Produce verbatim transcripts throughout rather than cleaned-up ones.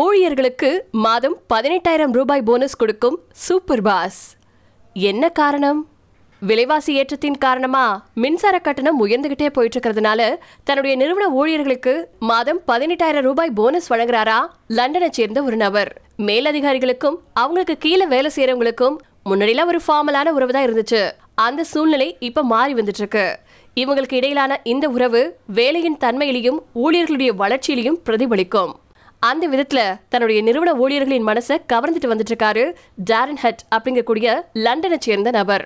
ஊழியர்களுக்கு மாதம் பதினெட்டாயிரம் ரூபாய் போனஸ் கொடுக்கும் சூப்பர் பாஸ். என்ன காரணம்? விலைவாசி ஏற்றத்தின் காரணமா மின்சார கட்டணம் உயர்ந்துகிட்டே போயிட்டு இருக்கிறதுனால தன்னுடைய நிறுவன ஊழியர்களுக்கு மாதம் பதினெட்டாயிரம் ரூபாய் போனஸ் வழங்குறாரா லண்டனை சேர்ந்த ஒரு நபர். மேலதிகாரிகளுக்கும் அவங்களுக்கு கீழே வேலை செய்யறவங்களுக்கும் முன்னாடிலாம் ஒரு ஃபார்மலான உறவு தான் இருந்துச்சு. அந்த சூழ்நிலை இப்ப மாறி வந்துட்டு இருக்கு. இவங்களுக்கு இடையிலான இந்த உறவு வேலையின் தன்மையிலையும் ஊழியர்களுடைய வளர்ச்சியிலையும் பிரதிபலிக்கும். அந்த விதத்துல தன்னுடைய நிறுவன ஊழியர்களின் மனசை கவர்ந்துட்டு வந்துட்டு இருக்காரு டாரன் ஹட் அப்படிங்கக்கூடிய லண்டனை சேர்ந்த நபர்.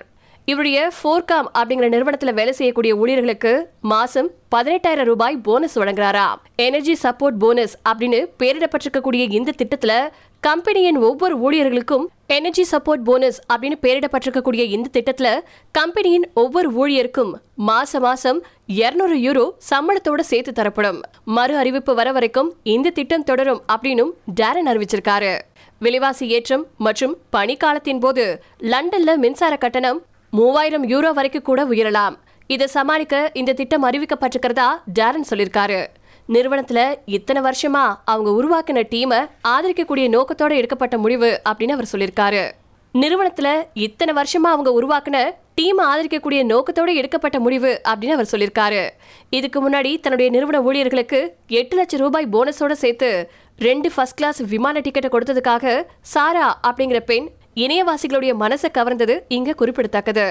இவருடைய ஃபோர்காம் அப்படிங்கிற நிறுவனத்துல வேலை செய்யக்கூடிய ஊழியர்களுக்கு மாசம் பதினெட்டாயிரம் ரூபாய் போனஸ் வழங்குறாரா. எனர்ஜி சப்போர்ட் போனஸ் அப்படின்னு பெயரிடப்பட்டிருக்கக்கூடிய இந்த திட்டத்துல கம்பெனியின் ஒவ்வொரு ஊழியர்களுக்கும் எனர்ஜி சப்போர்ட் போனஸ் அப்படின்னு பெயரிடப்பட்டிருக்கக்கூடிய இந்த திட்டத்துல கம்பெனியின் ஒவ்வொரு ஊழியருக்கும் மாச மாசம் இருநூறு யூரோ சம்பளத்தோட சேர்த்து தரப்படும். மறு அறிவிப்பு வர வரைக்கும் இந்த திட்டம் தொடரும் அப்படின்னும் டாரன் அறிவிச்சிருக்காரு. விலைவாசி ஏற்றம் மற்றும் பனிக்காலத்தின் போது லண்டன்ல மின்சார கட்டணம் மூவாயிரம் யூரோ வரைக்கும் கூட உயரலாம். இதை சமாளிக்க இந்த திட்டம் அறிவிக்கப்பட்டிருக்கிறதா டாரன் சொல்லியிருக்காரு. நிறுவனத்துல இத்தனை வருஷமா அவங்க உருவாக்கின டீமை ஆதரிக்கக்கூடிய நோக்கத்தோட எடுக்கப்பட்ட முடிவு அப்படின்னு அவர் சொல்லியிருக்காரு. நிறுவனத்துல இத்தனை வருஷமா அவங்க உருவாக்கின டீமை ஆதரிக்கக்கூடிய நோக்கத்தோட எடுக்கப்பட்ட முடிவு அப்படின்னு அவர் சொல்லியிருக்காரு. இதுக்கு முன்னாடி தன்னுடைய நிறுவன ஊழியர்களுக்கு எட்டு லட்சம் ரூபாய் போனஸோட சேர்த்து ரெண்டு ஃபர்ஸ்ட் கிளாஸ் விமான டிக்கெட்டை கொடுத்ததுக்காக சாரா அப்படிங்கிற பெண் இணையவாசிகளுடைய மனசை கவர்ந்தது இங்க குறிப்பிடத்தக்கது.